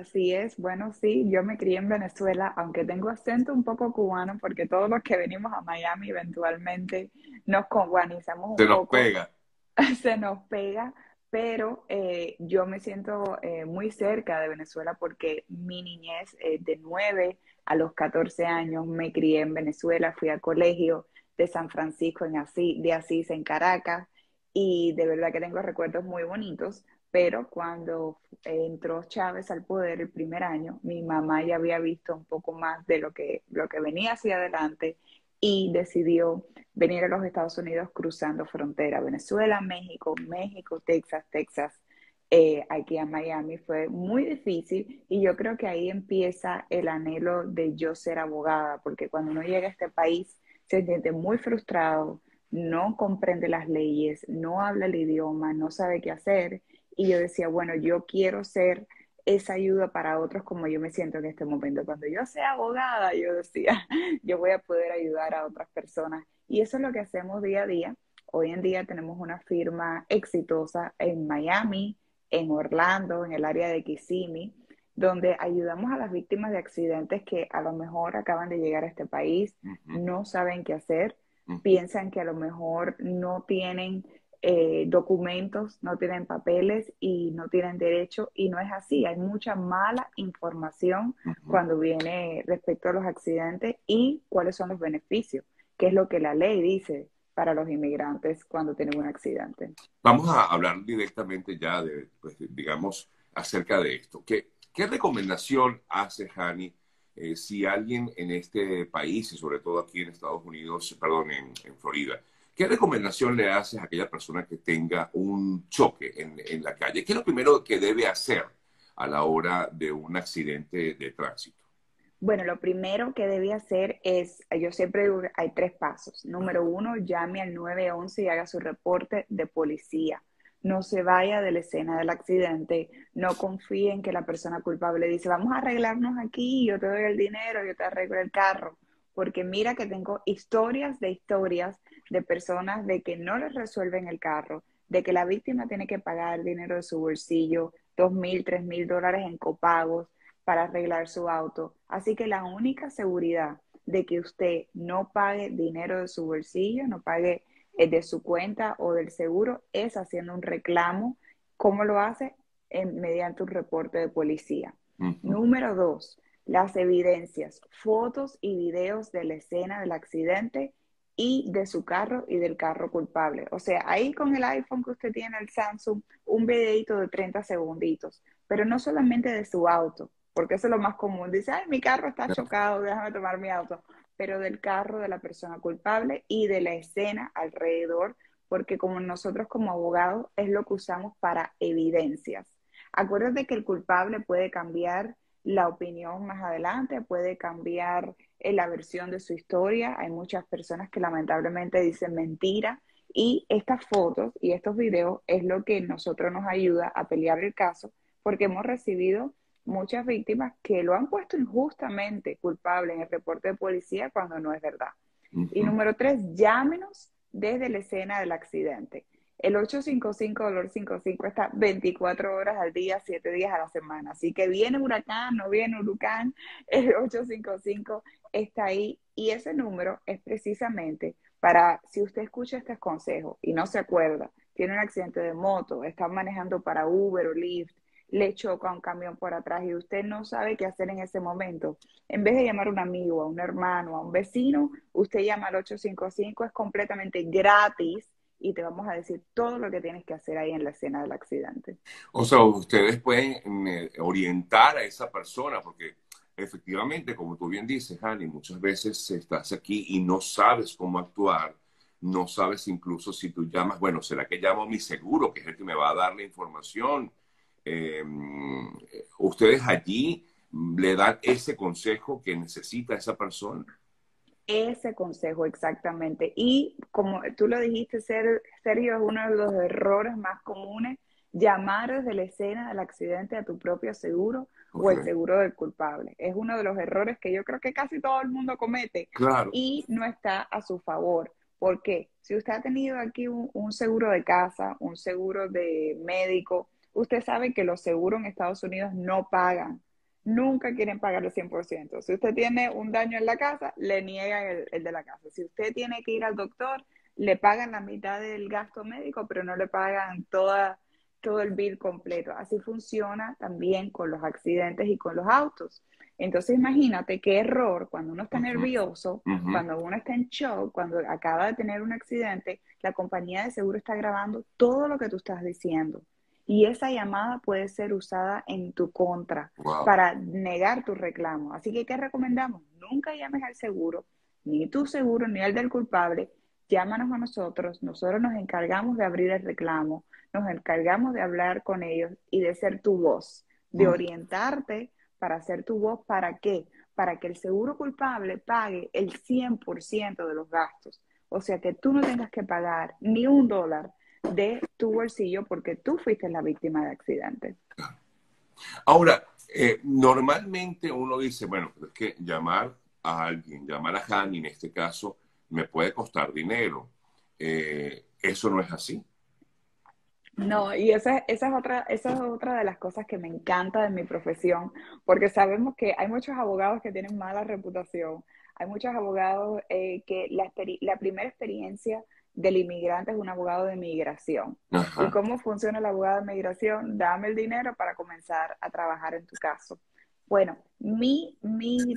Así es, bueno, sí, yo me crié en Venezuela, aunque tengo acento un poco cubano, porque todos los que venimos a Miami eventualmente nos cubanizamos un poco. Se nos pega. Se nos pega, pero yo me siento muy cerca de Venezuela porque mi niñez de 9 a los 14 años me crié en Venezuela, fui al colegio de San Francisco, de Asís en Caracas, y de verdad que tengo recuerdos muy bonitos. Pero cuando entró Chávez al poder el primer año, mi mamá ya había visto un poco más de lo que venía hacia adelante y decidió venir a los Estados Unidos cruzando frontera, Venezuela, México, Texas, aquí a Miami. Fue muy difícil y yo creo que ahí empieza el anhelo de yo ser abogada, porque cuando uno llega a este país se siente muy frustrado, no comprende las leyes, no habla el idioma, no sabe qué hacer. Y yo decía, bueno, yo quiero ser esa ayuda para otros como yo me siento en este momento. Cuando yo sea abogada, yo decía, yo voy a poder ayudar a otras personas. Y eso es lo que hacemos día a día. Hoy en día tenemos una firma exitosa en Miami, en Orlando, en el área de Kissimmee, donde ayudamos a las víctimas de accidentes que a lo mejor acaban de llegar a este país, no saben qué hacer, piensan que a lo mejor no tienen documentos, no tienen papeles y no tienen derecho, y no es así. Hay mucha mala información cuando viene respecto a los accidentes y cuáles son los beneficios, que es lo que la ley dice para los inmigrantes cuando tienen un accidente. Vamos a hablar directamente ya de, pues, digamos, acerca de esto. ¿Qué recomendación hace Jany si alguien en este país, y sobre todo aquí en Estados Unidos, perdón, en Florida? ¿Qué recomendación le haces a aquella persona que tenga un choque en la calle? ¿Qué es lo primero que debe hacer a la hora de un accidente de tránsito? Bueno, lo primero que debe hacer es, yo siempre digo que hay 3 pasos. Número 1, llame al 911 y haga su reporte de policía. No se vaya de la escena del accidente, no confíe en que la persona culpable dice, vamos a arreglarnos aquí, yo te doy el dinero, yo te arreglo el carro. Porque mira que tengo historias de personas de que no les resuelven el carro, de que la víctima tiene que pagar dinero de su bolsillo, $2,000, $3,000 en copagos para arreglar su auto. Así que la única seguridad de que usted no pague dinero de su bolsillo, no pague de su cuenta o del seguro, es haciendo un reclamo. ¿Cómo lo hace? Mediante un reporte de policía. Número 2. Las evidencias, fotos y videos de la escena del accidente y de su carro y del carro culpable. O sea, ahí con el iPhone que usted tiene, el Samsung, un videito de 30 segunditos, pero no solamente de su auto, porque eso es lo más común. Dice, ay, mi carro está chocado, déjame tomar mi auto, pero del carro de la persona culpable y de la escena alrededor, porque como nosotros como abogados es lo que usamos para evidencias. Acuérdate que el culpable puede cambiar la opinión más adelante, puede cambiar la versión de su historia. Hay muchas personas que lamentablemente dicen mentira, y estas fotos y estos videos es lo que nosotros nos ayuda a pelear el caso, porque hemos recibido muchas víctimas que lo han puesto injustamente culpable en el reporte de policía cuando no es verdad. Y número 3, llámenos desde la escena del accidente. El 855-55 está 24 horas al día, 7 días a la semana. Así que viene huracán, no viene huracán, el 855 está ahí. Y ese número es precisamente para, si usted escucha este consejo y no se acuerda, tiene un accidente de moto, está manejando para Uber o Lyft, le choca un camión por atrás y usted no sabe qué hacer en ese momento. En vez de llamar a un amigo, a un hermano, a un vecino, usted llama al 855, es completamente gratis, y te vamos a decir todo lo que tienes que hacer ahí en la escena del accidente. O sea, ustedes pueden orientar a esa persona, porque efectivamente, como tú bien dices, Jany, muchas veces estás aquí y no sabes cómo actuar, no sabes incluso si tú llamas, bueno, ¿será que llamo a mi seguro, que es el que me va a dar la información? ¿Ustedes allí le dan ese consejo que necesita esa persona? Ese consejo, exactamente. Y como tú lo dijiste, Sergio, es uno de los errores más comunes, llamar desde la escena del accidente a tu propio seguro o el seguro del culpable. Es uno de los errores que yo creo que casi todo el mundo comete. Claro. Y no está a su favor. ¿Por qué? Si usted ha tenido aquí un seguro de casa, un seguro de médico, Usted sabe que los seguros en Estados Unidos no pagan. Nunca quieren pagar el 100%. Si usted tiene un daño en la casa, le niegan el de la casa. Si usted tiene que ir al doctor, le pagan la mitad del gasto médico, pero no le pagan todo el bill completo. Así funciona también con los accidentes y con los autos. Entonces imagínate qué error cuando uno está nervioso, cuando uno está en shock, cuando acaba de tener un accidente, la compañía de seguro está grabando todo lo que tú estás diciendo. Y esa llamada puede ser usada en tu contra para negar tu reclamo. Así que, ¿qué recomendamos? Nunca llames al seguro, ni tu seguro, ni el del culpable. Llámanos a nosotros. Nosotros nos encargamos de abrir el reclamo, nos encargamos de hablar con ellos y de ser tu voz, de orientarte para ser tu voz. ¿Para qué? Para que el seguro culpable pague el 100% de los gastos. O sea, que tú no tengas que pagar ni un dólar de tu bolsillo porque tú fuiste la víctima de accidente. Ahora, normalmente uno dice, bueno, es que llamar a alguien, llamar a Jany en este caso, me puede costar dinero. ¿Eso no es así? No, y esa es otra de las cosas que me encanta de mi profesión, porque sabemos que hay muchos abogados que tienen mala reputación. Hay muchos abogados que la primera experiencia del inmigrante es un abogado de migración. ¿Y cómo funciona el abogado de migración? Dame el dinero para comenzar a trabajar en tu caso. Bueno, mi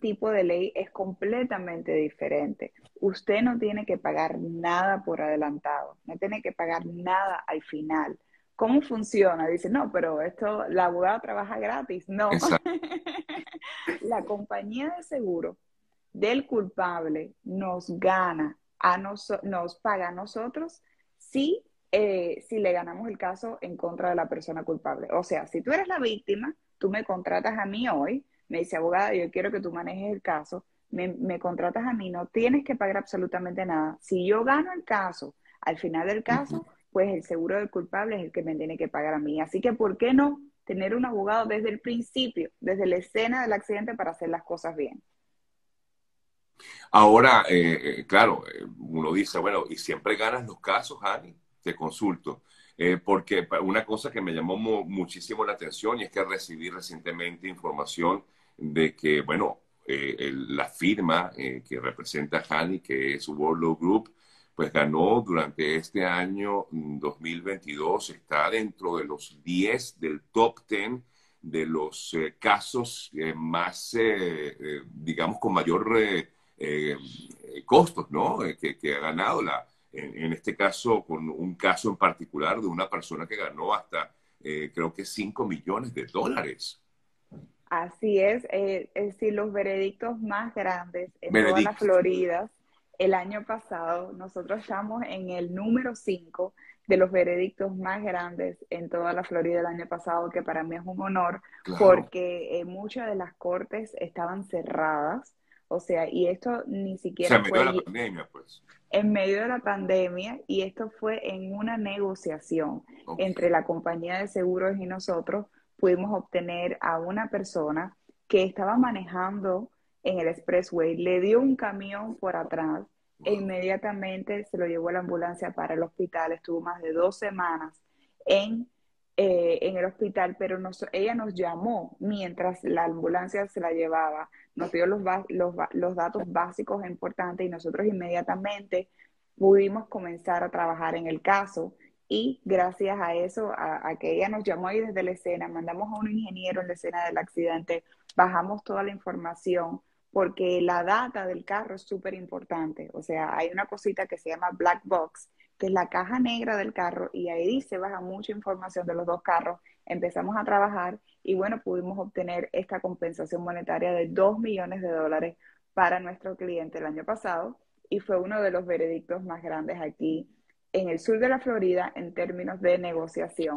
tipo de ley es completamente diferente. Usted no tiene que pagar nada por adelantado, no tiene que pagar nada al final. ¿Cómo funciona? Dice, no, pero esto, la abogada trabaja gratis. No. La compañía de seguro del culpable nos gana. Nos paga a nosotros si le ganamos el caso en contra de la persona culpable. O sea, si tú eres la víctima, tú me contratas a mí hoy, me dice, abogada, yo quiero que tú manejes el caso, me contratas a mí, no tienes que pagar absolutamente nada. Si yo gano el caso, al final del caso, pues el seguro del culpable es el que me tiene que pagar a mí. Así que, ¿por qué no tener un abogado desde el principio, desde la escena del accidente para hacer las cosas bien? Ahora, claro, uno dice, bueno, y siempre ganas los casos, Jany, te consulto, porque una cosa que me llamó muchísimo la atención y es que recibí recientemente información de que, bueno, la firma que representa a Jany, que es World Law Group, pues ganó durante este año 2022, está dentro de los 10 del top 10 de los casos más, digamos, con mayor... costos, ¿no? Que ha ganado en este caso, con un caso en particular de una persona que ganó hasta creo que $5 millones. Así es decir, los veredictos más grandes en toda la Florida el año pasado, nosotros estamos en el número 5 de los veredictos más grandes en toda la Florida el año pasado, que para mí es un honor, porque muchas de las cortes estaban cerradas. O sea, y esto ni siquiera fue... en medio de la pandemia, pues. En medio de la pandemia, y esto fue en una negociación entre la compañía de seguros y nosotros. Pudimos obtener a una persona que estaba manejando en el expressway, le dio un camión por atrás, e inmediatamente se lo llevó a la ambulancia para el hospital. Estuvo más de 2 semanas en el hospital, pero ella nos llamó mientras la ambulancia se la llevaba, nos dio los datos básicos importantes y nosotros inmediatamente pudimos comenzar a trabajar en el caso. Y gracias a eso, a que ella nos llamó ahí desde la escena, mandamos a un ingeniero en la escena del accidente, bajamos toda la información, porque la data del carro es súper importante. O sea, hay una cosita que se llama black box, que es la caja negra del carro, y ahí se baja mucha información de los dos carros. Empezamos a trabajar y, bueno, pudimos obtener esta compensación monetaria de $2 millones para nuestro cliente el año pasado, y fue uno de los veredictos más grandes aquí en el sur de la Florida en términos de negociación.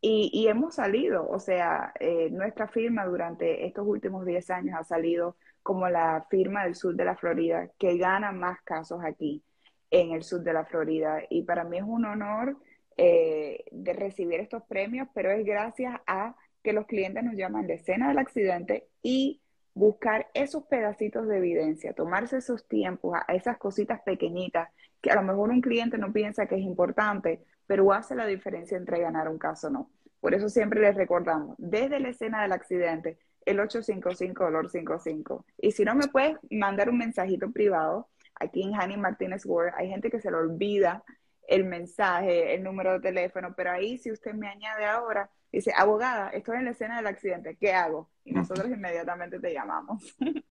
Y hemos salido, o sea, nuestra firma durante estos últimos 10 años ha salido como la firma del sur de la Florida que gana más casos aquí en el sur de la Florida, y para mí es un honor de recibir estos premios, pero es gracias a que los clientes nos llaman de escena del accidente y buscar esos pedacitos de evidencia, tomarse esos tiempos, a esas cositas pequeñitas que a lo mejor un cliente no piensa que es importante, pero hace la diferencia entre ganar un caso o no. Por eso siempre les recordamos, desde la escena del accidente, el 855-DOLOR55. Y si no, me puedes mandar un mensajito privado. Aquí en Jany Martínez Ward hay gente que se le olvida el mensaje, el número de teléfono, pero ahí si usted me añade ahora, dice, abogada, estoy en la escena del accidente, ¿qué hago? Y nosotros inmediatamente te llamamos.